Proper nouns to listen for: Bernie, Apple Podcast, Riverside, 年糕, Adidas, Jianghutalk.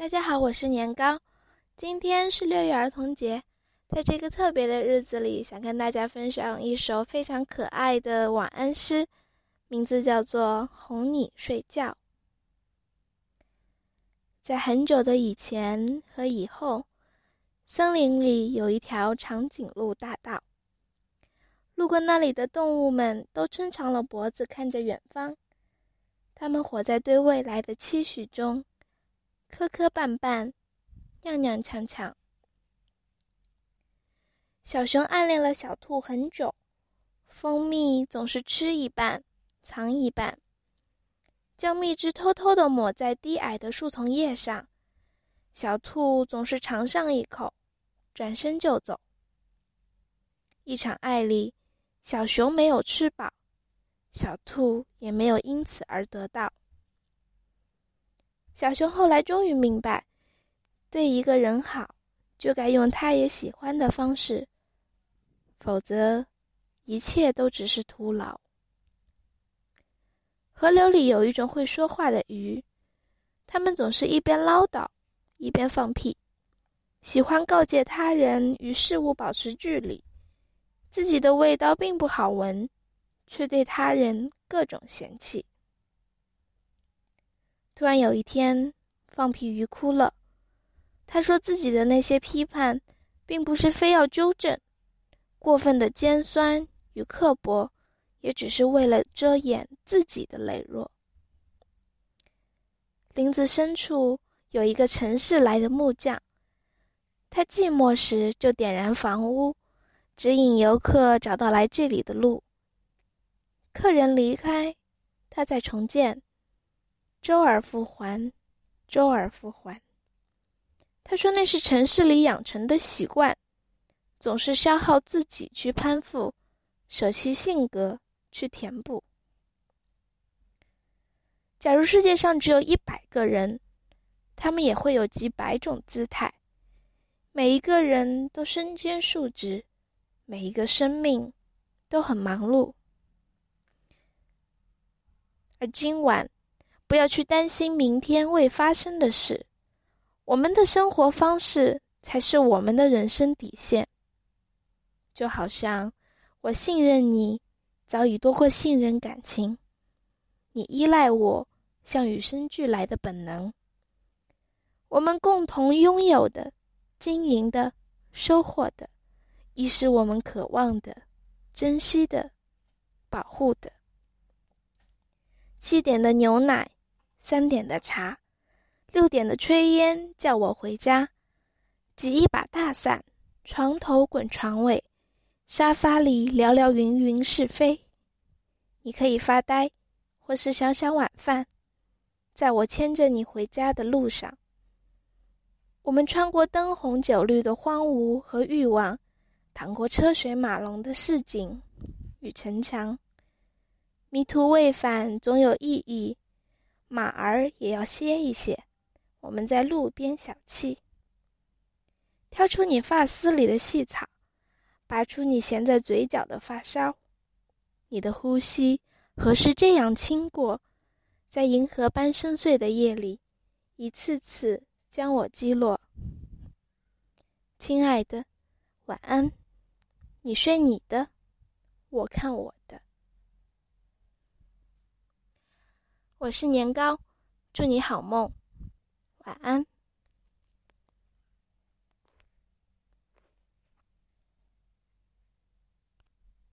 大家好，我是年糕。今天是6月儿童节，在这个特别的日子里，想跟大家分享一首非常可爱的晚安诗，名字叫做《哄你睡觉》。在很久的以前和以后，森林里有一条长颈鹿大道，路过那里的动物们都伸长了脖子看着远方，它们活在对未来的期许中，磕磕绊绊，踉踉跄跄。小熊暗恋了小兔很久，蜂蜜总是吃一半，藏一半，将蜜汁偷偷地抹在低矮的树丛叶上。小兔总是尝上一口，转身就走。一场爱里，小熊没有吃饱，小兔也没有因此而得到。小熊后来终于明白，对一个人好，就该用他也喜欢的方式，否则一切都只是徒劳。河流里有一种会说话的鱼，它们总是一边唠叨，一边放屁，喜欢告诫他人与事物保持距离，自己的味道并不好闻，却对他人各种嫌弃。突然有一天，放屁鱼哭了，他说自己的那些批判并不是非要纠正，过分的尖酸与刻薄也只是为了遮掩自己的羸弱。林子深处有一个城市来的木匠，他寂寞时就点燃房屋，指引游客找到来这里的路。客人离开，他在重建，周而复还，周而复还。他说那是城市里养成的习惯，总是消耗自己去攀附，舍弃性格去填补。假如世界上只有100个人，他们也会有几百种姿态，每一个人都身兼数职，每一个生命都很忙碌。而今晚，不要去担心明天未发生的事，我们的生活方式才是我们的人生底线。就好像我信任你，早已多过信任感情，你依赖我，像与生俱来的本能。我们共同拥有的、经营的、收获的，亦是我们渴望的、珍惜的、保护的。7点的牛奶，3点的茶，6点的炊烟叫我回家，挤一把大伞，床头滚床尾，沙发里聊聊云云是非。你可以发呆，或是想想晚饭，在我牵着你回家的路上。我们穿过灯红酒绿的荒芜和欲望，淌过车水马龙的市井与城墙。迷途未返总有意义，马儿也要歇一歇，我们在路边小憩。挑出你发丝里的细草，拔出你衔在嘴角的发梢。你的呼吸何时这样轻过，在银河般深邃的夜里，一次次将我击落。亲爱的，晚安，你睡你的，我看我的。我是年糕，祝你好梦，晚安。